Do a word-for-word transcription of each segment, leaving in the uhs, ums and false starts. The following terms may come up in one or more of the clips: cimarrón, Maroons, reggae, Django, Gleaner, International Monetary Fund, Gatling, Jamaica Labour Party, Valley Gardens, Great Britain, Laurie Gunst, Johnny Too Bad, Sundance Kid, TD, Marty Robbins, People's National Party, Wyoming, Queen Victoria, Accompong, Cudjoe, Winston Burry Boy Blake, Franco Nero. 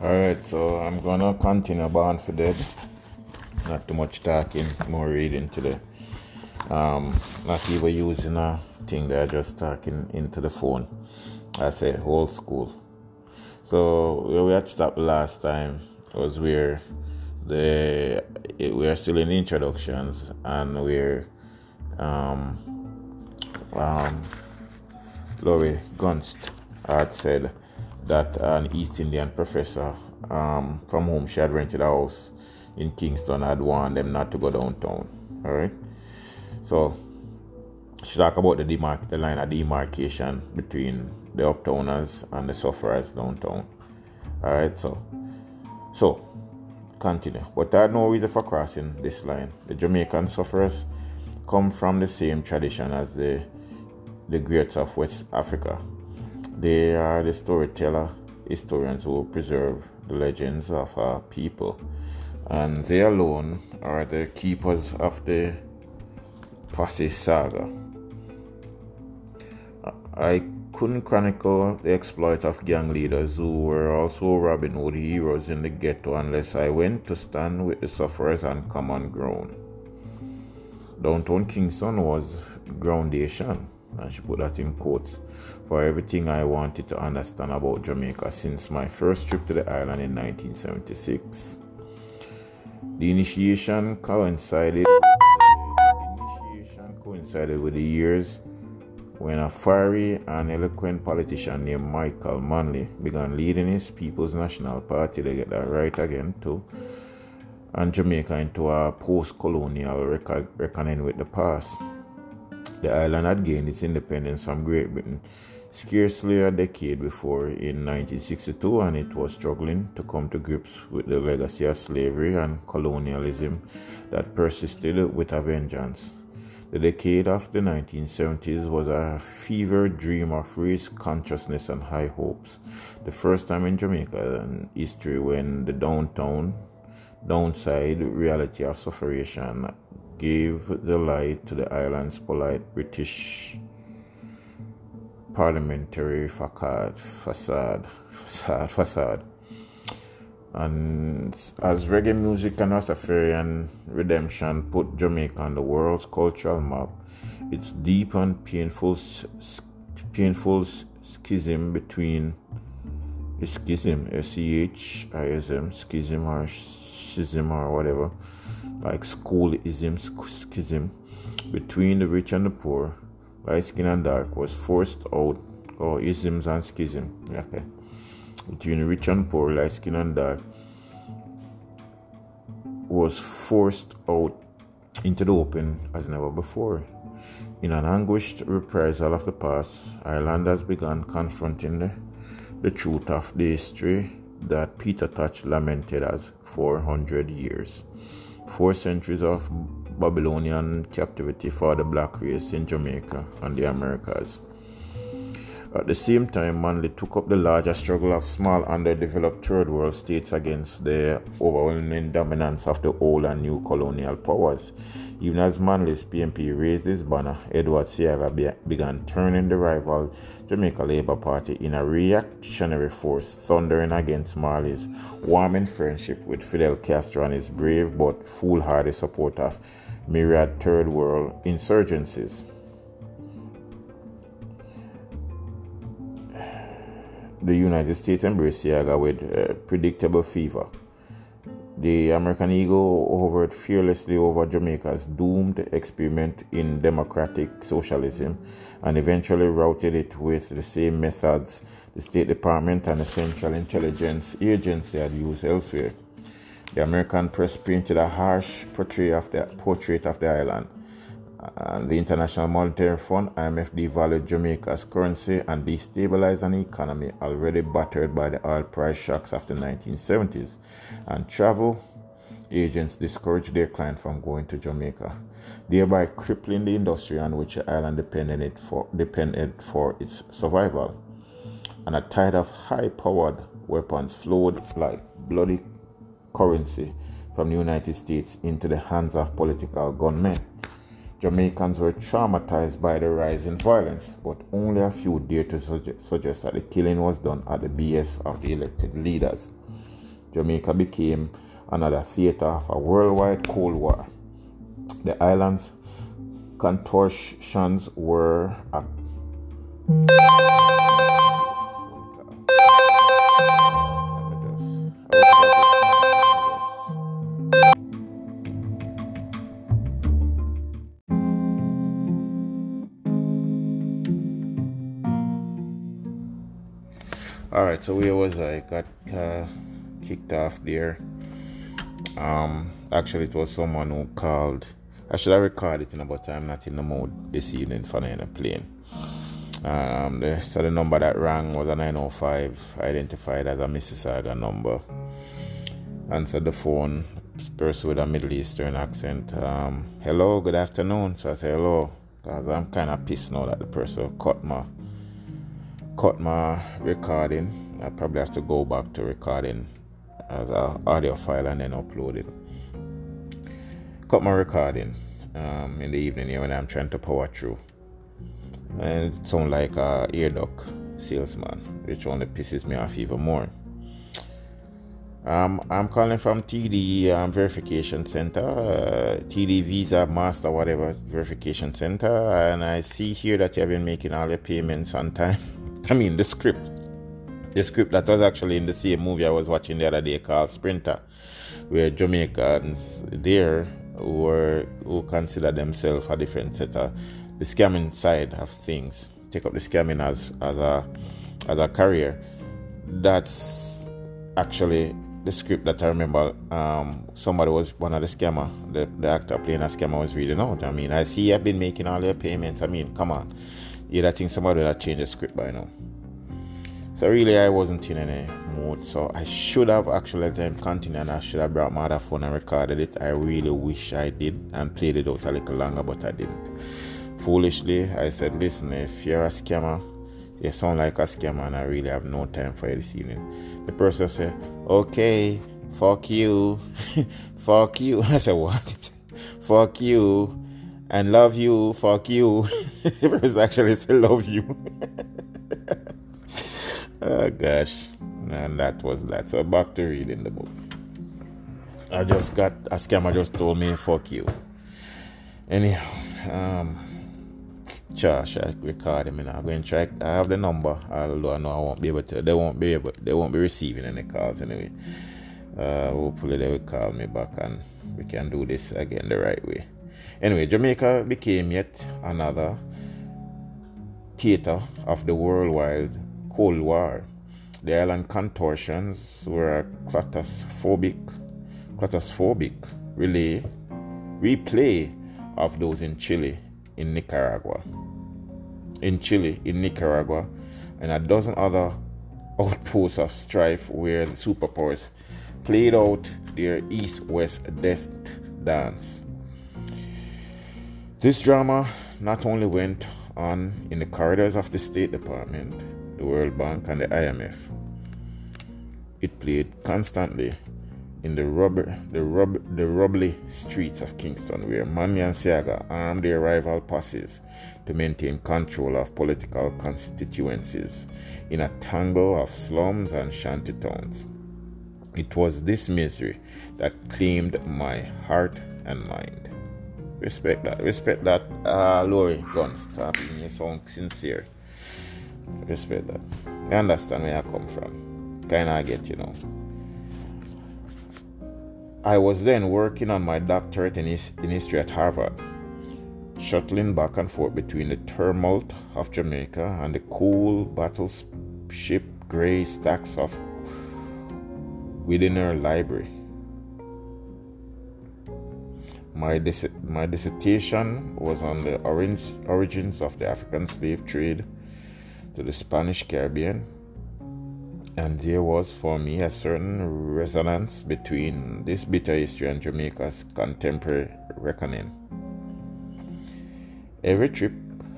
Alright, so I'm gonna continue Born for Dead. Not too much talking, more reading today. Um, not even using a thing there, just talking into the phone. I said old school. So where we had stopped last time was where the it, we are still in introductions, and we're um um Laurie Gunst had said that an East Indian professor um, from whom she had rented a house in Kingston had warned them not to go downtown. All right. So she talked about the demarc- the line of demarcation between the uptowners and the sufferers downtown. All right. So, so continue. But I had no reason for crossing this line. The Jamaican sufferers come from the same tradition as the the greats of West Africa. They are the storyteller historians who preserve the legends of our people, and they alone are the keepers of the Posse saga. I couldn't chronicle the exploit of gang leaders who were also Robin Hood heroes in the ghetto unless I went to stand with the sufferers on common ground. Downtown Kingston was groundation, and she put that in quotes, for everything I wanted to understand about Jamaica since my first trip to the island in nineteen seventy-six. The initiation coincided the initiation coincided with the years when a fiery and eloquent politician named Michael Manley began leading his People's National Party to get that right again too, and Jamaica into a post-colonial reck- reckoning with the past. The island had gained its independence from Great Britain scarcely a decade before in nineteen sixty-two, and it was struggling to come to grips with the legacy of slavery and colonialism that persisted with a vengeance. The decade of the nineteen seventies was a fevered dream of race consciousness and high hopes. The first time in Jamaican history when the downtown, downside reality of sufferation gave the light to the island's polite British parliamentary facade, facade, facade, facade. And as reggae music and Rastafarian redemption put Jamaica on the world's cultural map, its deep and painful, painful schism between schism, S C H I S M, schism or schism or whatever, like schoolism, schism between the rich and the poor, light skin and dark, was forced out, or isms and schism, okay, between the rich and poor, light skin and dark, was forced out into the open as never before. In an anguished reprisal of the past, Islanders began confronting the, the truth of the history that Peter Tatch lamented as four hundred years. Four centuries of Babylonian captivity for the black race in Jamaica and the Americas. At the same time, Manley took up the larger struggle of small underdeveloped third world states against the overwhelming dominance of the old and new colonial powers. Even as Manley's P M P raised his banner, Edward Seaga began turning the rival Jamaica Labour Party in a reactionary force, thundering against Manley's warming friendship with Fidel Castro and his brave but foolhardy support of myriad third world insurgencies. The United States embraced Seaga with uh, predictable fever. The American eagle hovered fearlessly over Jamaica's doomed experiment in democratic socialism and eventually routed it with the same methods the State Department and the Central Intelligence Agency had used elsewhere. The American press painted a harsh portrait of the, portrait of the island. Uh, the International Monetary Fund, I M F, devalued Jamaica's currency and destabilized an economy already battered by the oil price shocks of the nineteen seventies, and travel agents discouraged their clients from going to Jamaica, thereby crippling the industry on which the island depended, it for, depended for its survival. And a tide of high-powered weapons flowed like bloody currency from the United States into the hands of political gunmen. Jamaicans were traumatized by the rise in violence, but only a few dared to suggest, suggest that the killing was done at the behest of the elected leaders. Jamaica became another theatre of a worldwide Cold War. The island's contortions were a Alright, so where was I? Got uh, kicked off there. Um, actually, it was someone who called. I should have recorded it, you know, but I'm not in the mood this evening for the plane. Um, the, so the number that rang was a nine oh five, identified as a Mississauga number. Answered the phone, person with a Middle Eastern accent. Um, hello, good afternoon. So I said hello, because I'm kind of pissed now that the person cut my cut my recording. I probably have to go back to recording as an audio file and then upload it. Cut my recording um, in the evening here when I'm trying to power through, and it sounds like a ear duct salesman, which only pisses me off even more. Um, I'm calling from T D um, Verification Center, uh, T D Visa, Master, whatever Verification Center, and I see here that you have been making all your payments on time. I mean, the script. The script that was actually in the same movie I was watching the other day called Sprinter, where Jamaicans there were, who consider themselves a different set of the scamming side of things, take up the scamming as, as, a, as a career. That's actually the script that I remember um, somebody was, one of the scammer, the, the actor playing a scammer was reading out. I mean, I see I've been making all your payments. I mean, come on. You'd yeah, think somebody would have changed the script by now. So really, I wasn't in any mood. So I should have actually let them continue, and I should have brought my other phone and recorded it. I really wish I did and played it out a little longer, but I didn't. Foolishly, I said, listen, if you're a scammer, you sound like a scammer, and I really have no time for you this evening. The person said, okay, fuck you. Fuck you. I said, what? Fuck you. And love you, fuck you. The person actually said, love you. Oh gosh, and that was that. So back to reading the book. I just got a scammer just told me fuck you. Anyhow, um, Josh, I record him and I'm going to try. I have the number, although I know I won't be able to. They won't be able. They won't be receiving any calls anyway. Uh, hopefully they will call me back and we can do this again the right way. Anyway, Jamaica became yet another theater of the worldwide Cold War. The island contortions were a claustrophobic, claustrophobic relay, replay of those in Chile, in Nicaragua, in Chile, in Nicaragua, and a dozen other outposts of strife where the superpowers played out their East-West death dance. This drama not only went on in the corridors of the State Department, the World Bank, and the I M F. It played constantly in the rubber, the rub, the rubbly streets of Kingston, where Manley and Seaga armed their rival parties to maintain control of political constituencies in a tangle of slums and shanty towns. It was this misery that claimed my heart and mind. Respect that. Respect that, uh, Laurie Gunst. I mean, you sound sincere. Respect that. I understand where I come from. Kind of get, you know. I was then working on my doctorate in, his, in history at Harvard, shuttling back and forth between the tumult of Jamaica and the cool battleship gray stacks of Widener Library. My, dis- my dissertation was on the orange, origins of the African slave trade to the Spanish Caribbean, and there was for me a certain resonance between this bitter history and Jamaica's contemporary reckoning. Every trip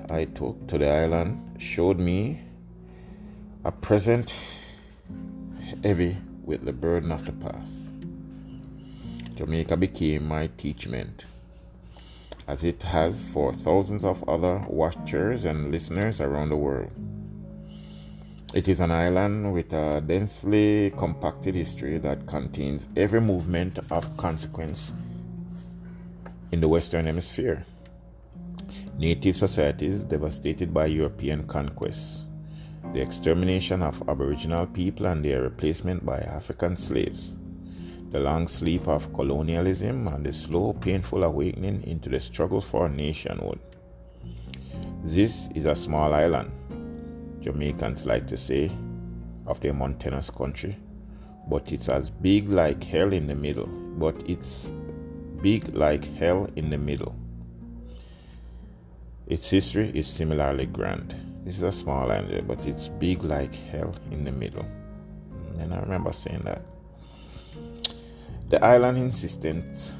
I took to the island showed me a present heavy with the burden of the past. Jamaica became my teachment, as it has for thousands of other watchers and listeners around the world. It is an island with a densely compacted history that contains every movement of consequence in the Western Hemisphere. Native societies devastated by European conquests, the extermination of Aboriginal people and their replacement by African slaves, the long sleep of colonialism and the slow, painful awakening into the struggle for nationhood. This is a small island, Jamaicans like to say, of their mountainous country, but it's as big like hell in the middle, but it's big like hell in the middle. Its history is similarly grand. This is a small island, but it's big like hell in the middle. And I remember saying that. The island insistent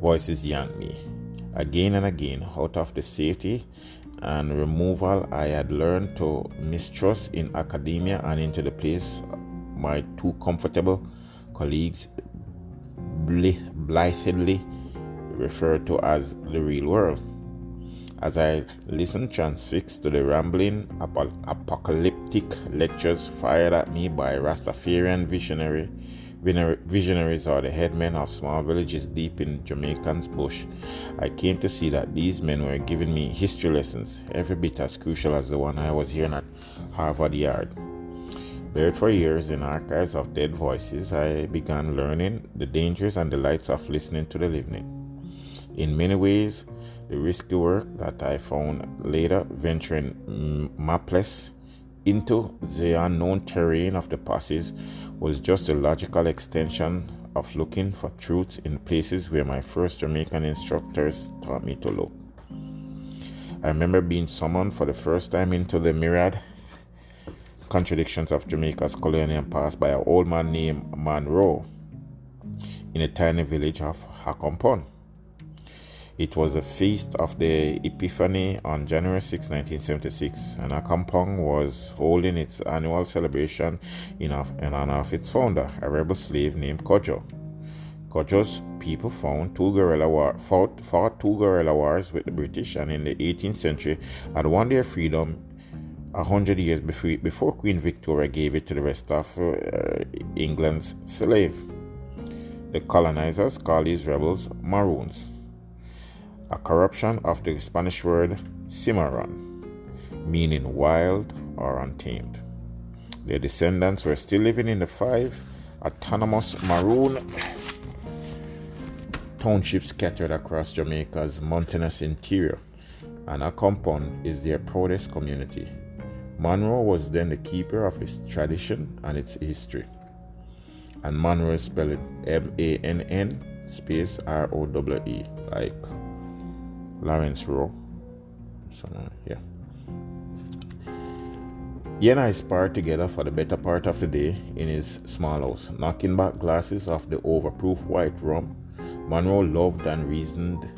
voices yanked me, again and again, out of the safety and removal I had learned to mistrust in academia and into the place my two comfortable colleagues blithely referred to as the real world. As I listened transfixed to the rambling ap- apocalyptic lectures fired at me by Rastafarian visionary, visionaries or the headmen of small villages deep in Jamaican's bush, I came to see that these men were giving me history lessons, every bit as crucial as the one I was hearing at Harvard Yard. Buried for years in archives of dead voices, I began learning the dangers and delights of listening to the living. In many ways, the risky work that I found later venturing mapless into the unknown terrain of the passes was just a logical extension of looking for truths in places where my first Jamaican instructors taught me to look. I remember being summoned for the first time into the myriad contradictions of Jamaica's colonial past by an old man named Monroe in a tiny village of Accompong. It was the feast of the Epiphany on January sixth, nineteen seventy-six, and Accompong was holding its annual celebration in honor of its founder, a rebel slave named Cudjoe. Cudjoe's people fought two guerrilla war, fought, fought two guerrilla wars with the British, and in the eighteenth century had won their freedom a hundred years before, before Queen Victoria gave it to the rest of uh, England's slave. The colonizers called these rebels Maroons, a corruption of the Spanish word cimarrón, meaning wild or untamed. Their descendants were still living in the five autonomous Maroon townships scattered across Jamaica's mountainous interior, and Accompong is their proudest community. Monroe was then the keeper of its tradition and its history. And Monroe is spelled M A N N space R O W E, like Lawrence Rowe. So, yeah. He and I sparred together for the better part of the day in his small house, knocking back glasses of the overproof white rum Monroe loved and reasoned,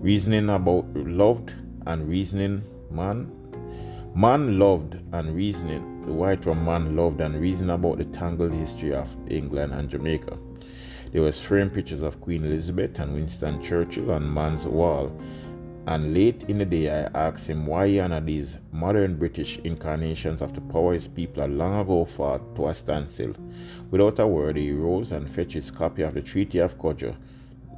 reasoning about loved and reasoning man. Man loved and reasoning, the white rum man loved and reasoned about the tangled history of England and Jamaica. There was framed pictures of Queen Elizabeth and Winston Churchill on man's wall. And late in the day, I asked him why one of these modern British incarnations of the power his people had long ago fought to a standstill. Without a word, he rose and fetched his copy of the Treaty of Cudjoe,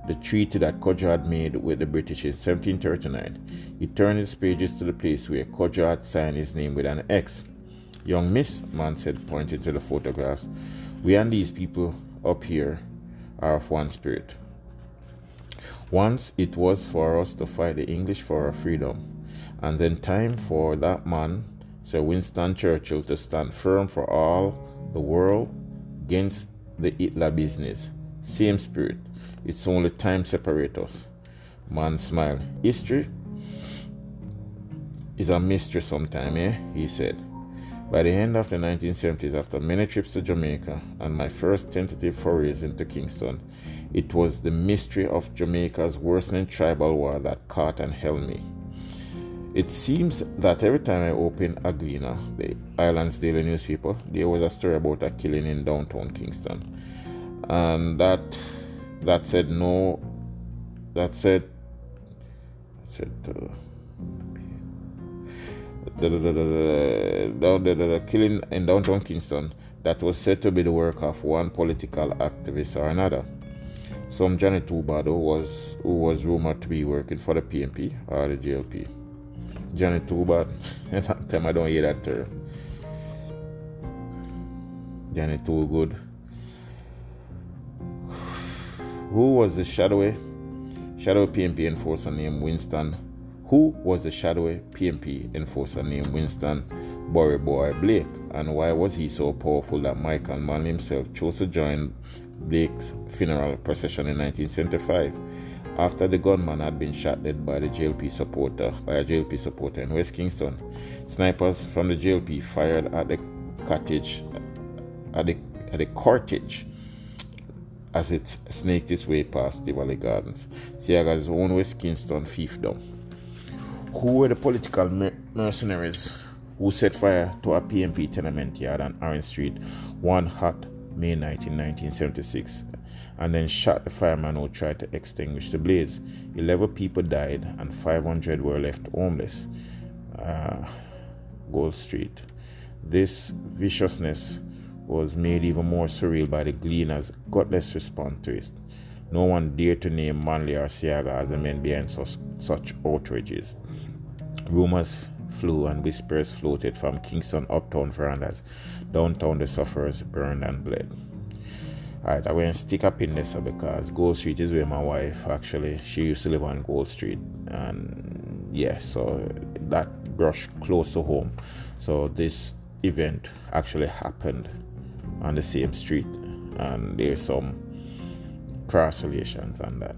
the treaty that Cudjoe had made with the British in seventeen thirty-nine. He turned his pages to the place where Cudjoe had signed his name with an X. "Young miss," man said, pointing to the photographs, "we and these people up here are of one spirit. Once it was for us to fight the English for our freedom, and then time for that man, Sir Winston Churchill, to stand firm for all the world against the Hitler business. Same spirit. It's only time separate us." Man smiled. "History is a mystery sometime, eh?" he said. By the end of the nineteen seventies, after many trips to Jamaica and my first tentative forays into Kingston, it was the mystery of Jamaica's worsening tribal war that caught and held me. It seems that every time I opened a Gleaner, the island's daily newspaper, there was a story about a killing in downtown Kingston, and that that said no, that said, that said. Uh, da, da, da, da, da, da, da, killing in downtown Kingston that was said to be the work of one political activist or another. Some Johnny Too Bad was who was rumored to be working for the P M P or the J L P. Johnny Too Bad. A long time I don't hear that term. Johnny Too Good. Who was the shadowy shadow P M P enforcer named Winston? Who was the shadowy P M P enforcer named Winston Burry Boy Blake? And why was he so powerful that Michael Manley himself chose to join Blake's funeral procession in nineteen seventy-five, after the gunman had been shot dead by the J L P supporter by a J L P supporter in West Kingston? Snipers from the J L P fired at the cottage, at the at the cortege, as it snaked its way past the Valley Gardens, Seaga's own West Kingston fiefdom. Who were the political mer- mercenaries who set fire to a P M P tenement yard on Orange Street one hot May nineteenth, nineteen seventy-six, and then shot the fireman who tried to extinguish the blaze? Eleven people died and five hundred were left homeless. Uh, Gold Street. This viciousness was made even more surreal by the Gleaner's gutless response to it. No one dared to name Manley or Seaga as the men behind such, such outrages. Rumors flew and whispers floated from Kingston uptown verandas. Downtown, the sufferers burned and bled. Alright, I went stick up in this because Gold Street is where my wife actually, she used to live on Gold Street. And yes, yeah, so that brushed close to home. So this event actually happened on the same street, and there's some cross relations on that.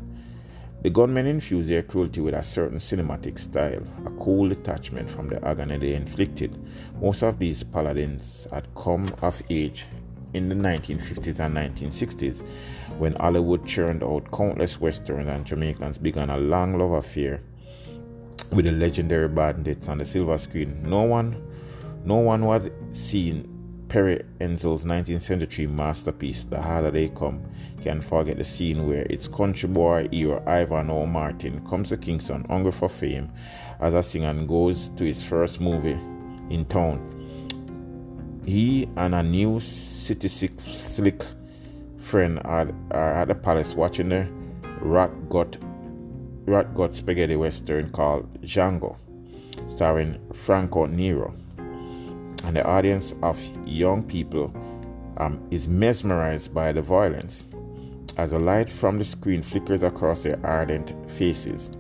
The gunmen infused their cruelty with a certain cinematic style, a cool detachment from the agony they inflicted. Most of these paladins had come of age in the nineteen fifties and nineteen sixties, when Hollywood churned out countless Westerns, and Jamaicans began a long love affair with the legendary bandits on the silver screen. No one, no one had seen Perry Enzel's nineteenth century masterpiece, The Harder They Come, can forget the scene where its country boy hero Ivan O. Martin comes to Kingston hungry for fame as a singer and goes to his first movie in town. He and a new city slick friend are, are at the palace watching the rat-gut, rat-gut spaghetti western called Django, starring Franco Nero. And the audience of young people um, is mesmerized by the violence. As the light from the screen flickers across their ardent faces,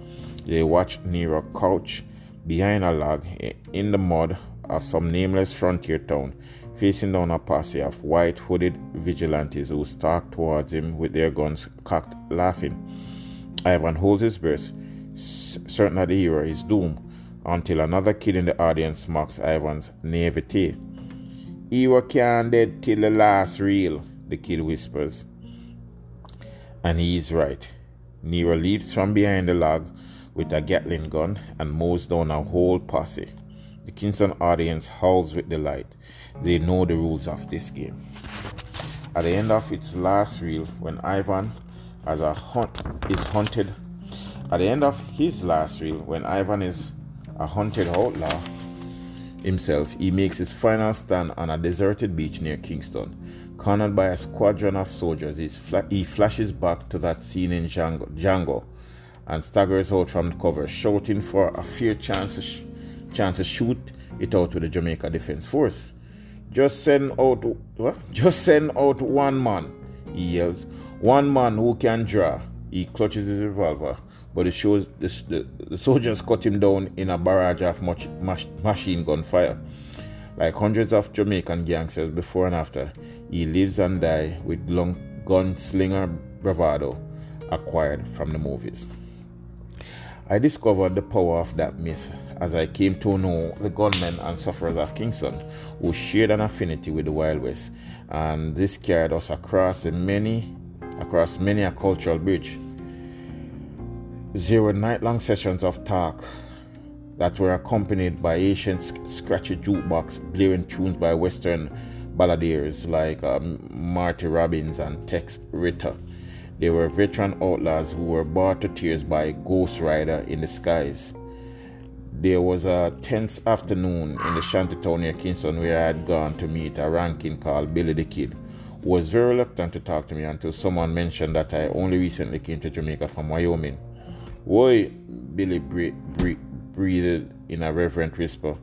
they watch Nero couch behind a log in the mud of some nameless frontier town, facing down a posse of white hooded vigilantes who stalk towards him with their guns cocked, laughing. Ivan holds his breath, certain that the hero is doomed, until another kid in the audience mocks Ivan's naivete. "He were candid till the last reel," the kid whispers. And he is right. Nero leaps from behind the log with a Gatling gun and mows down a whole posse. The Kingston audience howls with delight. They know the rules of this game. At the end of its last reel, when Ivan as a hunt is hunted, at the end of his last reel, when Ivan is a hunted outlaw himself, he makes his final stand on a deserted beach near Kingston. Cornered by a squadron of soldiers, he's fla- he flashes back to that scene in Django, Django and staggers out from the cover, shouting for a fair chance to, sh- chance to shoot it out with the Jamaica Defense Force. "Just send out what? Just send out one man," he yells. "One man who can draw." He clutches his revolver, but it shows the, the, the soldiers cut him down in a barrage of much, much, machine gun fire. Like hundreds of Jamaican gangsters before and after, he lives and dies with long gunslinger bravado acquired from the movies. I discovered the power of that myth as I came to know the gunmen and sufferers of Kingston, who shared an affinity with the Wild West, and this carried us across a many, across many a cultural bridge. There were night-long sessions of talk that were accompanied by ancient scratchy jukebox blaring tunes by Western balladeers like um, Marty Robbins and Tex Ritter. They were veteran outlaws who were bored to tears by Ghost Rider in the skies. There was a tense afternoon in the shantytown near Kingston where I had gone to meet a rankin called Billy the Kid, who was very reluctant to talk to me until someone mentioned that I only recently came to Jamaica from Wyoming. "Why," Billy bre- bre- breathed in a reverent whisper,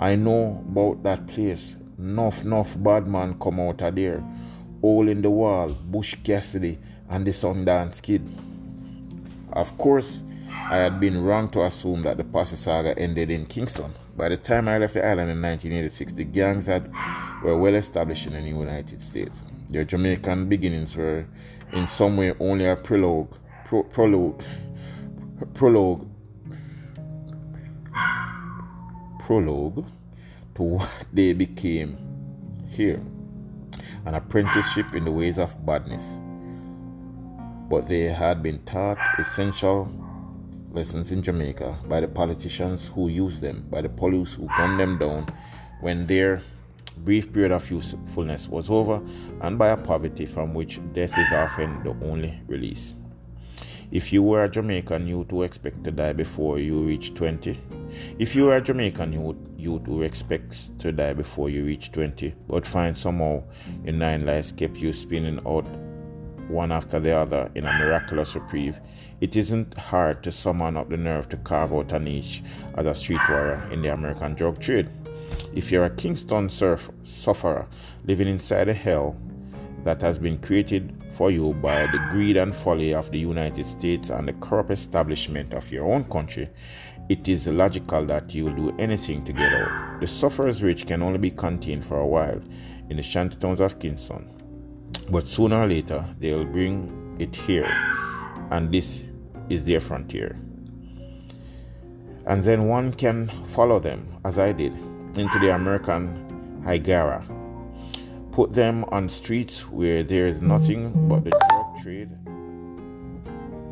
"I know about that place. Nuff, nuff bad man come out of there. All in the Wall, Bush Cassidy, and the Sundance Kid." Of course, I had been wrong to assume that the Posse saga ended in Kingston. By the time I left the island in nineteen eighty-six, the gangs had were well established in the United States. Their Jamaican beginnings were in some way only a prologue, pro, prologue, prologue, prologue to what they became here, an apprenticeship in the ways of badness. But they had been taught essential lessons in Jamaica by the politicians who used them, by the police who gunned them down when their brief period of usefulness was over, and by a poverty from which death is often the only release. If you were a Jamaican youth who expected to die before you reach twenty, if you were a Jamaican youth, youth who expects to die before you reach twenty, but find somehow your nine lives kept you spinning out one after the other in a miraculous reprieve, it isn't hard to summon up the nerve to carve out a niche as a street warrior in the American drug trade. If you're a Kingston surf sufferer living inside a hell that has been created for you by the greed and folly of the United States and the corrupt establishment of your own country, it is logical that you'll do anything to get out. The sufferer's rage can only be contained for a while in the shantytowns of Kingston, but sooner or later they'll bring it here, and this is their frontier. And then one can follow them, as I did, into the American Higara. Put them on streets where there is nothing but the drug trade,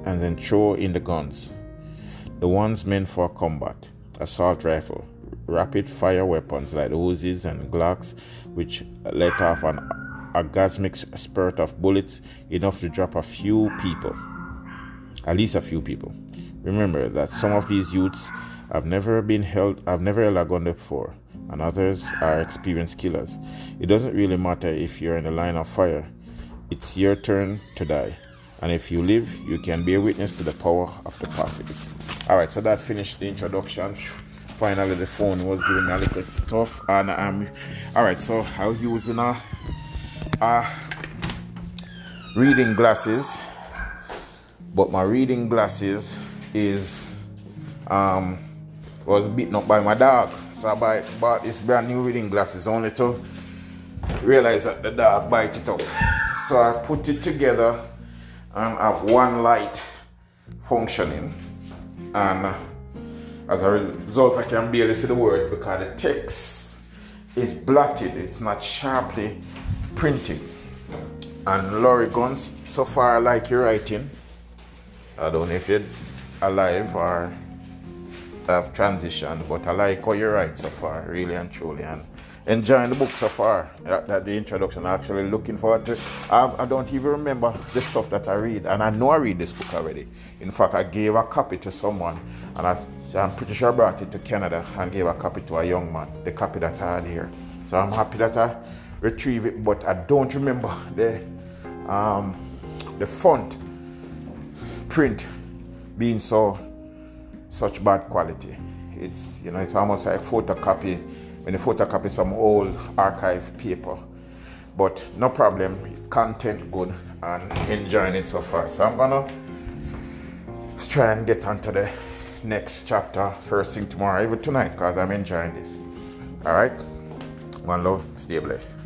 and then throw in the guns, the ones meant for combat, assault rifle, rapid fire weapons like Uzis and Glocks, which let off an orgasmic spurt of bullets enough to drop a few people, at least a few people. Remember that some of these youths have never been held, have never held a gun before, and others are experienced killers. It doesn't really matter if you're in the line of fire. It's your turn to die, and if you live, you can be a witness to the power of the passes. All right, so that finished the introduction. Finally, the phone was doing a little stuff, and um, all right, so how using a Uh, reading glasses, but my reading glasses is um was beaten up by my dog, so I buy, bought this brand new reading glasses only to realize that the dog bite it up. So I put it together and have one light functioning, and as a result I can barely see the words because the text is blotted, it's not sharply printing. And Laurie Gunst, so far I like your writing. I don't know if you're alive or have transitioned, but I like how you write so far, really and truly, and enjoying the book so far. That, that the introduction, I'm actually looking forward to. I, I don't even remember the stuff that I read, and I know I read this book already. In fact, I gave a copy to someone, and I, I'm pretty sure I brought it to Canada and gave a copy to a young man, the copy that I had here. So I'm happy that I retrieve it, but I don't remember the um, the font print being so such bad quality. It's, you know, it's almost like photocopy when you photocopy some old archive paper. But no problem, content good and enjoying it so far. So I'm gonna let's try and get onto the next chapter first thing tomorrow, even tonight, because I'm enjoying this. All right, one love, stay blessed.